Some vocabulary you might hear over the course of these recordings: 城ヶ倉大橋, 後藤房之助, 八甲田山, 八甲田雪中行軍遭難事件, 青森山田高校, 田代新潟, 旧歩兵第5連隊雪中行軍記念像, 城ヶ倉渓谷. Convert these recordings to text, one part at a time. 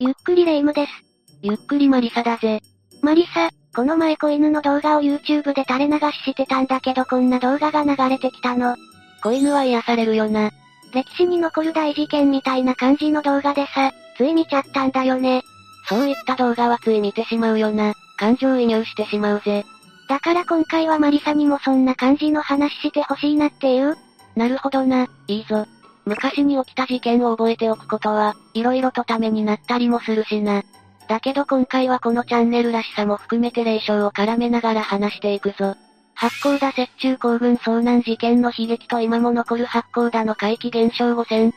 ゆっくりレ夢ムです。ゆっくりマリサだぜ。マリサ、この前子犬の動画を YouTube で垂れ流ししてたんだけどこんな動画が流れてきたの。子犬は癒されるよな。歴史に残る大事件みたいな感じの動画でさ、つい見ちゃったんだよね。そういった動画はつい見てしまうよな。感情移入してしまうぜ。だから今回はマリサにもそんな感じの話してほしいなっていう。なるほどな、いいぞ。昔に起きた事件を覚えておくことは、色々とためになったりもするしな。だけど今回はこのチャンネルらしさも含めて霊障を絡めながら話していくぞ。八甲田雪中行軍遭難事件の悲劇と今も残る八甲田の怪奇現象5選、5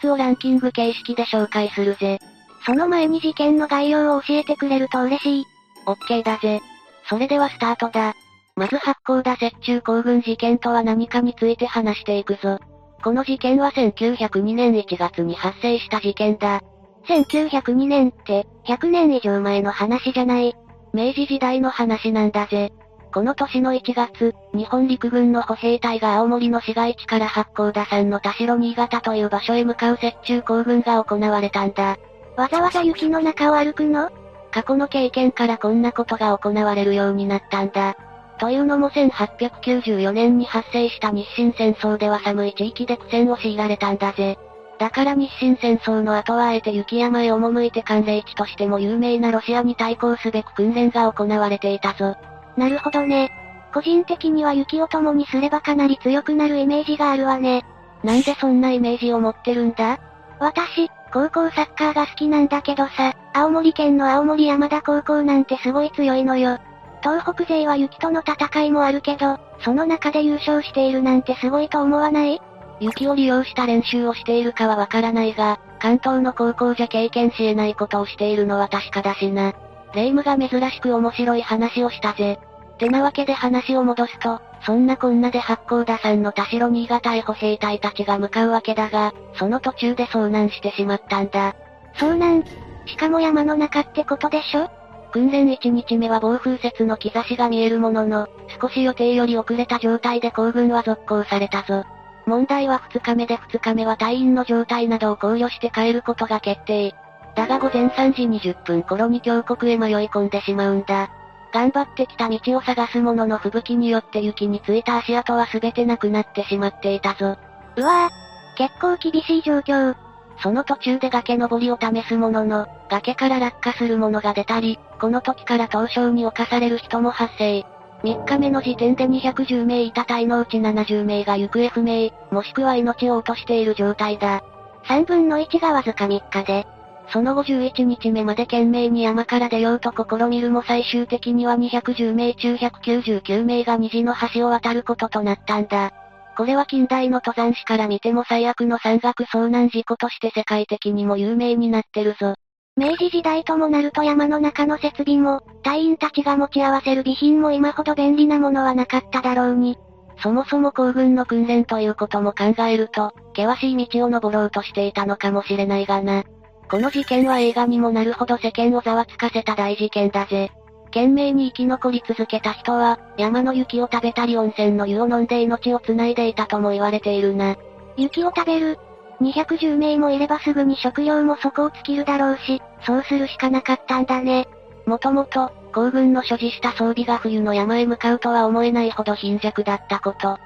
つをランキング形式で紹介するぜ。その前に事件の概要を教えてくれると嬉しい。オッケーだぜ。それではスタートだ。まず八甲田雪中行軍事件とは何かについて話していくぞ。この事件は1902年1月に発生した事件だ。1902年って、100年以上前の話じゃない。明治時代の話なんだぜ。この年の1月、日本陸軍の歩兵隊が青森の市街地から八甲田山の田代新潟という場所へ向かう雪中行軍が行われたんだ。わざわざ雪の中を歩くの？過去の経験からこんなことが行われるようになったんだ。というのも1894年に発生した日清戦争では寒い地域で苦戦を強いられたんだぜ。だから日清戦争の後はあえて雪山へ赴いて寒冷地としても有名なロシアに対抗すべく訓練が行われていたぞ。なるほどね。個人的には雪を共にすればかなり強くなるイメージがあるわね。なんでそんなイメージを持ってるんだ？私、高校サッカーが好きなんだけどさ、青森県の青森山田高校なんてすごい強いのよ。東北勢は雪との戦いもあるけど、その中で優勝しているなんてすごいと思わない？雪を利用した練習をしているかはわからないが、関東の高校じゃ経験し得ないことをしているのは確かだしな。霊夢が珍しく面白い話をしたぜ。てなわけで話を戻すと、そんなこんなで八甲田山の田代新潟へ歩兵隊たちが向かうわけだが、その途中で遭難してしまったんだ。遭難？しかも山の中ってことでしょ？訓練1日目は暴風雪の兆しが見えるものの、少し予定より遅れた状態で行軍は続行されたぞ。問題は2日目で2日目は隊員の状態などを考慮して帰ることが決定。だが午前3時20分頃に峡谷へ迷い込んでしまうんだ。頑張ってきた道を探すものの吹雪によって雪についた足跡は全てなくなってしまっていたぞ。うわぁ、結構厳しい状況。その途中で崖登りを試すものの、崖から落下するものが出たり、この時から凍傷に侵される人も発生。3日目の時点で210名いた隊のうち70名が行方不明、もしくは命を落としている状態だ。3分の1がわずか3日で。その後11日目まで懸命に山から出ようと試みるも最終的には210名中199名が虹の橋を渡ることとなったんだ。これは近代の登山史から見ても最悪の山岳遭難事故として世界的にも有名になってるぞ。明治時代ともなると山の中の設備も、隊員たちが持ち合わせる備品も今ほど便利なものはなかっただろうに。そもそも行軍の訓練ということも考えると、険しい道を登ろうとしていたのかもしれないがな。この事件は映画にもなるほど世間をざわつかせた大事件だぜ。懸命に生き残り続けた人は、山の雪を食べたり温泉の湯を飲んで命を繋いでいたとも言われているな。雪を食べる？210名もいればすぐに食料も底を尽きるだろうし、そうするしかなかったんだね。もともと、行軍の所持した装備が冬の山へ向かうとは思えないほど貧弱だったこと。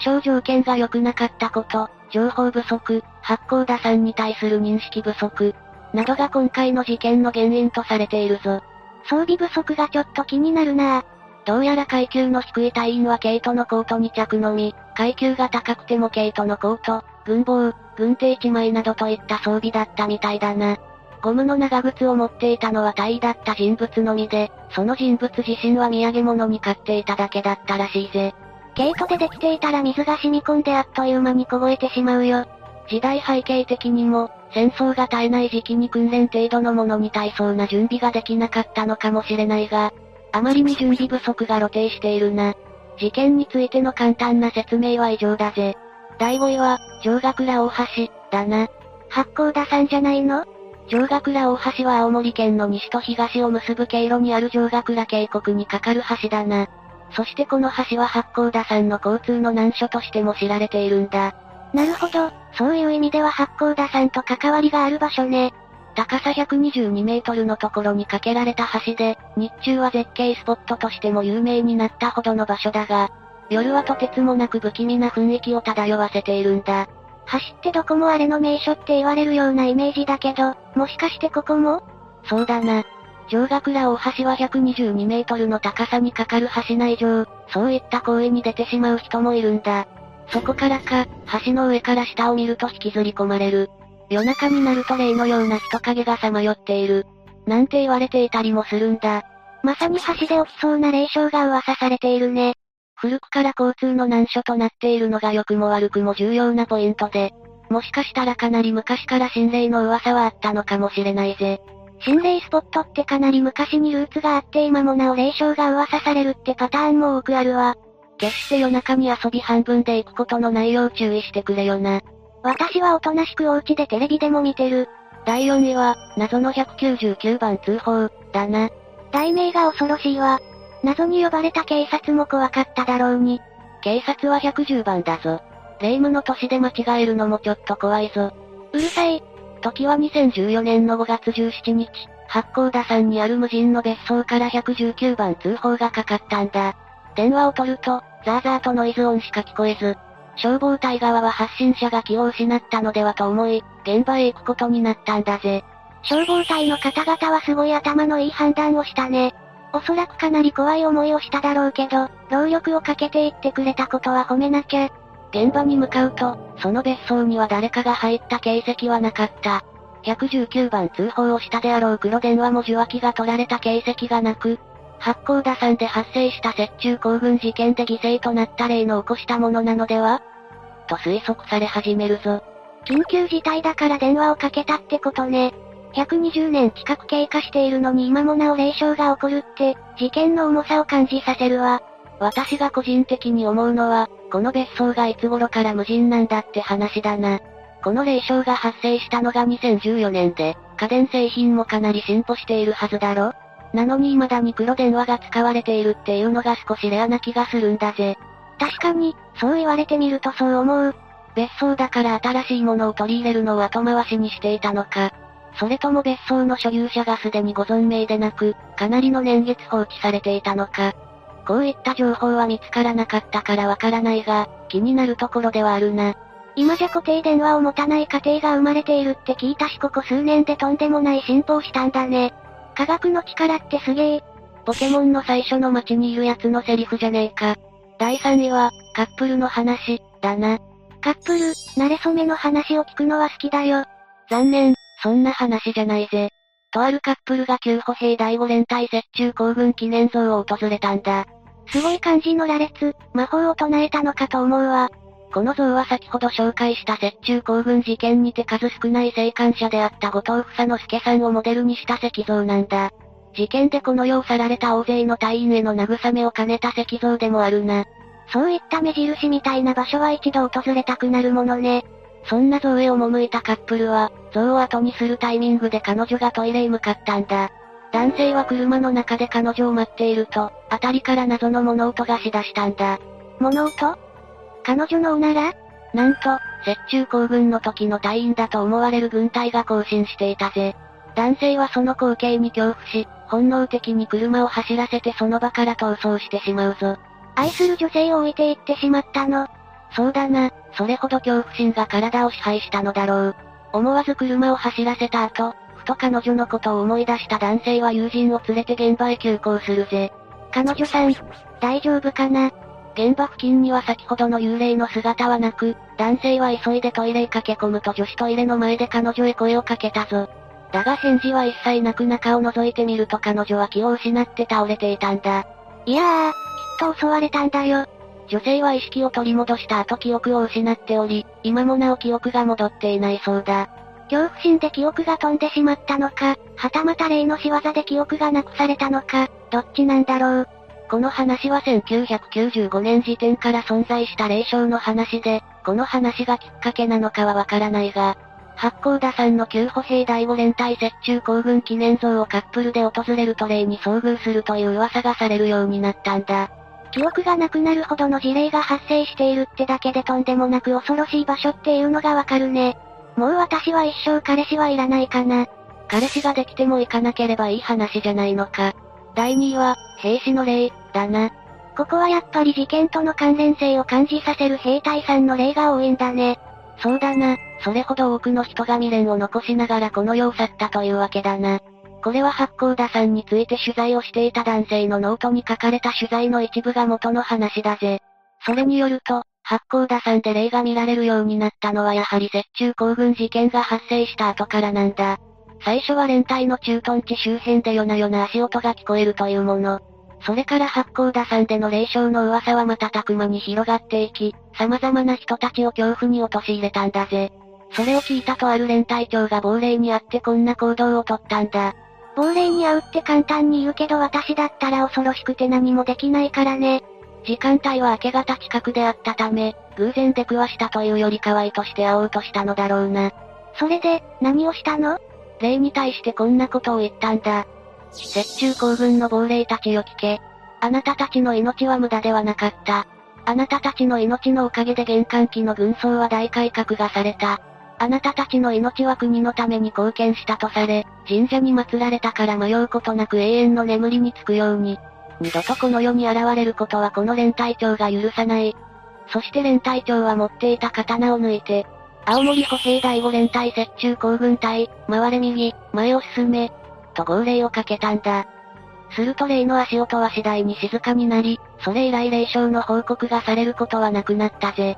気象条件が良くなかったこと、情報不足、八甲田山に対する認識不足、などが今回の事件の原因とされているぞ。装備不足がちょっと気になるなぁ。どうやら階級の低い隊員は毛糸のコート2着のみ、階級が高くても毛糸のコート、軍帽、軍手1枚などといった装備だったみたいだな。ゴムの長靴を持っていたのは隊員だった人物のみで、その人物自身は土産物に買っていただけだったらしいぜ。毛糸でできていたら水が染み込んであっという間に凍えてしまうよ。時代背景的にも、戦争が絶えない時期に訓練程度のものに大層な準備ができなかったのかもしれないが、あまりに準備不足が露呈しているな。事件についての簡単な説明は以上だぜ。第5位は、城ヶ倉大橋、だな。八甲田山じゃないの？城ヶ倉大橋は青森県の西と東を結ぶ経路にある城ヶ倉渓谷に架かる橋だな。そしてこの橋は八甲田山の交通の難所としても知られているんだ。なるほど、そういう意味では八甲田山と関わりがある場所ね。高さ122メートルのところに架けられた橋で、日中は絶景スポットとしても有名になったほどの場所だが、夜はとてつもなく不気味な雰囲気を漂わせているんだ。橋ってどこもあれの名所って言われるようなイメージだけど、もしかしてここも？そうだな。城ヶ倉大橋は122メートルの高さに架かる橋内上、そういった行為に出てしまう人もいるんだ。そこからか、橋の上から下を見ると引きずり込まれる。夜中になると霊のような人影がさまよっている、なんて言われていたりもするんだ。まさに橋で起きそうな霊障が噂されているね。古くから交通の難所となっているのが良くも悪くも重要なポイントで、もしかしたらかなり昔から心霊の噂はあったのかもしれないぜ。心霊スポットってかなり昔にルーツがあって今もなお霊障が噂されるってパターンも多くあるわ。決して夜中に遊び半分で行くことのないよう注意してくれよな。私はおとなしくお家でテレビでも見てる。第4位は、謎の199番通報、だな。題名が恐ろしいわ。謎に呼ばれた警察も怖かっただろうに。警察は110番だぞ。霊夢の年で間違えるのもちょっと怖いぞ。うるさい。時は2014年の5月17日、八甲田山にある無人の別荘から119番通報がかかったんだ。電話を取ると、ザーザーとノイズ音しか聞こえず、消防隊側は発信者が気を失ったのではと思い、現場へ行くことになったんだぜ。消防隊の方々はすごい頭のいい判断をしたね。おそらくかなり怖い思いをしただろうけど、労力をかけていってくれたことは褒めなきゃ。現場に向かうと、その別荘には誰かが入った形跡はなかった。119番通報をしたであろう黒電話も受話器が取られた形跡がなく、八甲田山で発生した雪中行軍事件で犠牲となった霊の起こしたものなのでは？と推測され始めるぞ。緊急事態だから電話をかけたってことね。120年近く経過しているのに今もなお霊障が起こるって、事件の重さを感じさせるわ。私が個人的に思うのは、この別荘がいつ頃から無人なんだって話だな。この霊障が発生したのが2014年で、家電製品もかなり進歩しているはずだろ？なのに未だに黒電話が使われているっていうのが少しレアな気がするんだぜ。確かに、そう言われてみるとそう思う。別荘だから新しいものを取り入れるのを後回しにしていたのか。それとも別荘の所有者がすでにご存命でなく、かなりの年月放置されていたのか。こういった情報は見つからなかったからわからないが、気になるところではあるな。今じゃ固定電話を持たない家庭が生まれているって聞いたし、ここ数年でとんでもない進歩をしたんだね。科学の力ってすげえ。ポケモンの最初の街にいるやつのセリフじゃねえか。第3位は、カップルの話、だな。カップル、馴れ初めの話を聞くのは好きだよ。残念、そんな話じゃないぜ。とあるカップルが旧歩兵第5連隊雪中行軍記念像を訪れたんだ。すごい感じの羅列、魔法を唱えたのかと思うわ。この像は先ほど紹介した雪中行軍事件にて数少ない生還者であった後藤房之助さんをモデルにした石像なんだ。事件でこの世を去られた大勢の隊員への慰めを兼ねた石像でもあるな。そういった目印みたいな場所は一度訪れたくなるものね。そんな像へ赴いたカップルは、像を後にするタイミングで彼女がトイレへ向かったんだ。男性は車の中で彼女を待っていると、辺りから謎の物音がしだしたんだ。物音？彼女のおなら？なんと、雪中行軍の時の隊員だと思われる軍隊が行進していたぜ。男性はその光景に恐怖し、本能的に車を走らせてその場から逃走してしまうぞ。愛する女性を置いていってしまったの。そうだな、それほど恐怖心が体を支配したのだろう。思わず車を走らせた後、ふと彼女のことを思い出した男性は友人を連れて現場へ急行するぜ。彼女さん、大丈夫かな？現場付近には先ほどの幽霊の姿はなく、男性は急いでトイレへ駆け込むと女子トイレの前で彼女へ声をかけたぞ。だが返事は一切なく中を覗いてみると彼女は気を失って倒れていたんだ。いやー、きっと襲われたんだよ。女性は意識を取り戻した後記憶を失っており、今もなお記憶が戻っていないそうだ。恐怖心で記憶が飛んでしまったのか、はたまた霊の仕業で記憶がなくされたのか、どっちなんだろう。この話は1995年時点から存在した霊障の話で、この話がきっかけなのかはわからないが、八甲田山の旧歩兵第5連隊雪中行軍記念像をカップルで訪れると霊に遭遇するという噂がされるようになったんだ。記憶がなくなるほどの事例が発生しているってだけでとんでもなく恐ろしい場所っていうのがわかるね。もう私は一生彼氏はいらないかな。彼氏ができても行かなければいい話じゃないのか。第2位は、兵士の霊、だな。ここはやっぱり事件との関連性を感じさせる兵隊さんの霊が多いんだね。そうだな、それほど多くの人が未練を残しながらこの世を去ったというわけだな。これは八甲田さんについて取材をしていた男性のノートに書かれた取材の一部が元の話だぜ。それによると、八甲田山で霊が見られるようになったのはやはり雪中行軍事件が発生した後からなんだ。最初は連隊の駐屯地周辺で夜な夜な足音が聞こえるというもの。それから八甲田山での霊障の噂は瞬く間に広がっていき、様々な人たちを恐怖に陥れたんだぜ。それを聞いたとある連隊長が亡霊に会ってこんな行動をとったんだ。亡霊に会うって簡単に言うけど私だったら恐ろしくて何もできないからね。時間帯は明け方近くであったため、偶然出くわしたというより可愛いとして会おうとしたのだろうな。それで、何をしたの？霊に対してこんなことを言ったんだ。雪中行軍の亡霊たちよ聞け。あなたたちの命は無駄ではなかった。あなたたちの命のおかげで玄関期の軍装は大改革がされた。あなたたちの命は国のために貢献したとされ、神社に祀られたから迷うことなく永遠の眠りにつくように。二度とこの世に現れることはこの連隊長が許さない。そして連隊長は持っていた刀を抜いて、青森歩兵第5連隊雪中行軍隊、回れ右、前を進め、と号令をかけたんだ。すると霊の足音は次第に静かになり、それ以来霊障の報告がされることはなくなったぜ。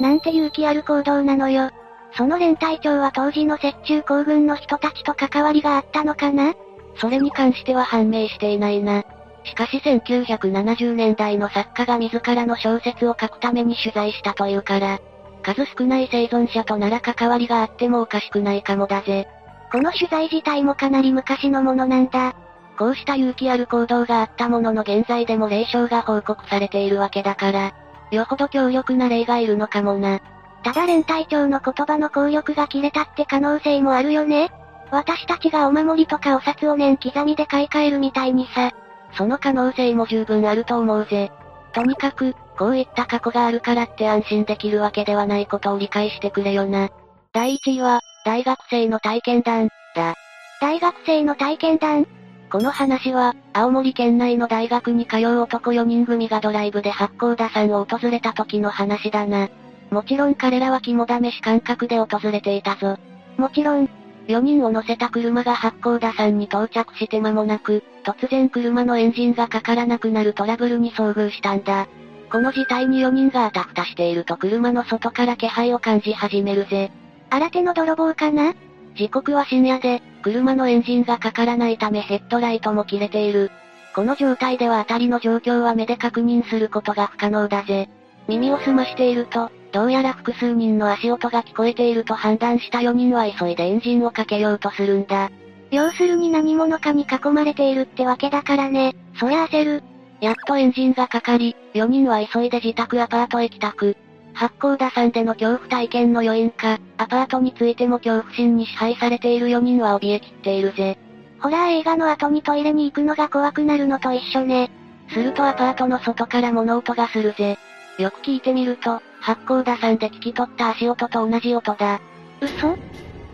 なんて勇気ある行動なのよ。その連隊長は当時の雪中行軍の人たちと関わりがあったのかな？それに関しては判明していないな。しかし1970年代の作家が自らの小説を書くために取材したというから、数少ない生存者となら関わりがあってもおかしくないかもだぜ。この取材自体もかなり昔のものなんだ。こうした勇気ある行動があったものの現在でも霊障が報告されているわけだから、よほど強力な霊がいるのかもな。ただ連隊長の言葉の効力が切れたって可能性もあるよね。私たちがお守りとかお札を年刻みで買い替えるみたいにさ。その可能性も十分あると思うぜ。とにかく、こういった過去があるからって安心できるわけではないことを理解してくれよな。第1位は、大学生の体験談、だ。大学生の体験談？この話は、青森県内の大学に通う男4人組がドライブで八甲田山を訪れた時の話だな。もちろん彼らは肝試し感覚で訪れていたぞ。もちろん、4人を乗せた車が八甲田山に到着して間もなく、突然車のエンジンがかからなくなるトラブルに遭遇したんだ。この事態に4人があたふたしていると車の外から気配を感じ始めるぜ。新手の泥棒かな？時刻は深夜で、車のエンジンがかからないためヘッドライトも切れている。この状態では辺りの状況は目で確認することが不可能だぜ。耳を澄ましていると、どうやら複数人の足音が聞こえていると判断した4人は急いでエンジンをかけようとするんだ。要するに何者かに囲まれているってわけだからね。そりゃ焦る。やっとエンジンがかかり、4人は急いで自宅アパートへ帰宅。八甲田山での恐怖体験の余韻か、アパートについても恐怖心に支配されている4人は怯えきっているぜ。ホラー映画の後にトイレに行くのが怖くなるのと一緒ね。するとアパートの外から物音がするぜ。よく聞いてみると、八甲田山で聞き取った足音と同じ音だ。嘘？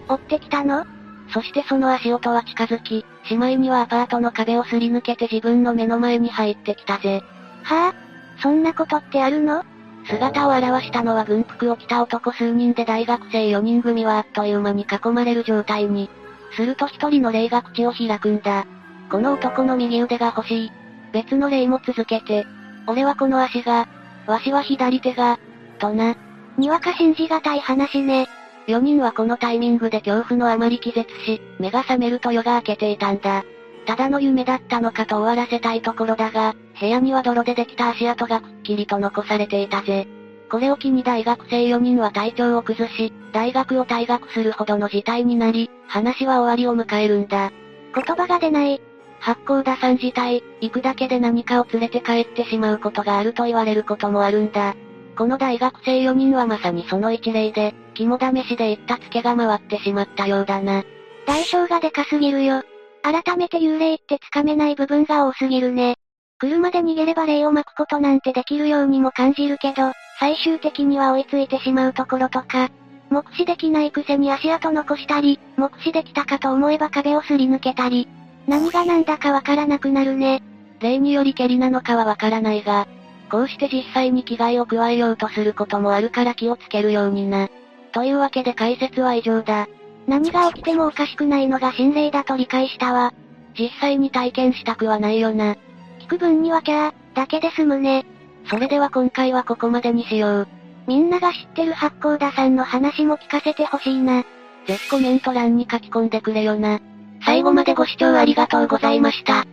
追ってきたの？そしてその足音は近づき、しまいにはアパートの壁をすり抜けて自分の目の前に入ってきたぜ。はぁ、そんなことってあるの？姿を現したのは軍服を着た男数人で大学生4人組はあっという間に囲まれる状態に。すると一人の霊が口を開くんだ。この男の右腕が欲しい。別の霊も続けて、俺はこの足が、わしは左手が、とな。にわか信じがたい話ね。4人はこのタイミングで恐怖のあまり気絶し、目が覚めると夜が明けていたんだ。ただの夢だったのかと終わらせたいところだが、部屋には泥でできた足跡がくっきりと残されていたぜ。これを機に大学生4人は体調を崩し、大学を退学するほどの事態になり、話は終わりを迎えるんだ。言葉が出ない。八甲田山自体、行くだけで何かを連れて帰ってしまうことがあると言われることもあるんだ。この大学生4人はまさにその一例で、肝試しで行ったツケが回ってしまったようだな。代償がでかすぎるよ。改めて幽霊ってつかめない部分が多すぎるね。車で逃げれば霊を巻くことなんてできるようにも感じるけど、最終的には追いついてしまうところとか、目視できないくせに足跡残したり、目視できたかと思えば壁をすり抜けたり、何が何だかわからなくなるね。例により蹴りなのかはわからないが、こうして実際に危害を加えようとすることもあるから気をつけるようにな。というわけで解説は以上だ。何が起きてもおかしくないのが心霊だと理解したわ。実際に体験したくはないよな。聞く分にはキャーだけで済むね。それでは今回はここまでにしよう。みんなが知ってる八甲田さんの話も聞かせてほしいな。ぜひコメント欄に書き込んでくれよな。最後までご視聴ありがとうございました。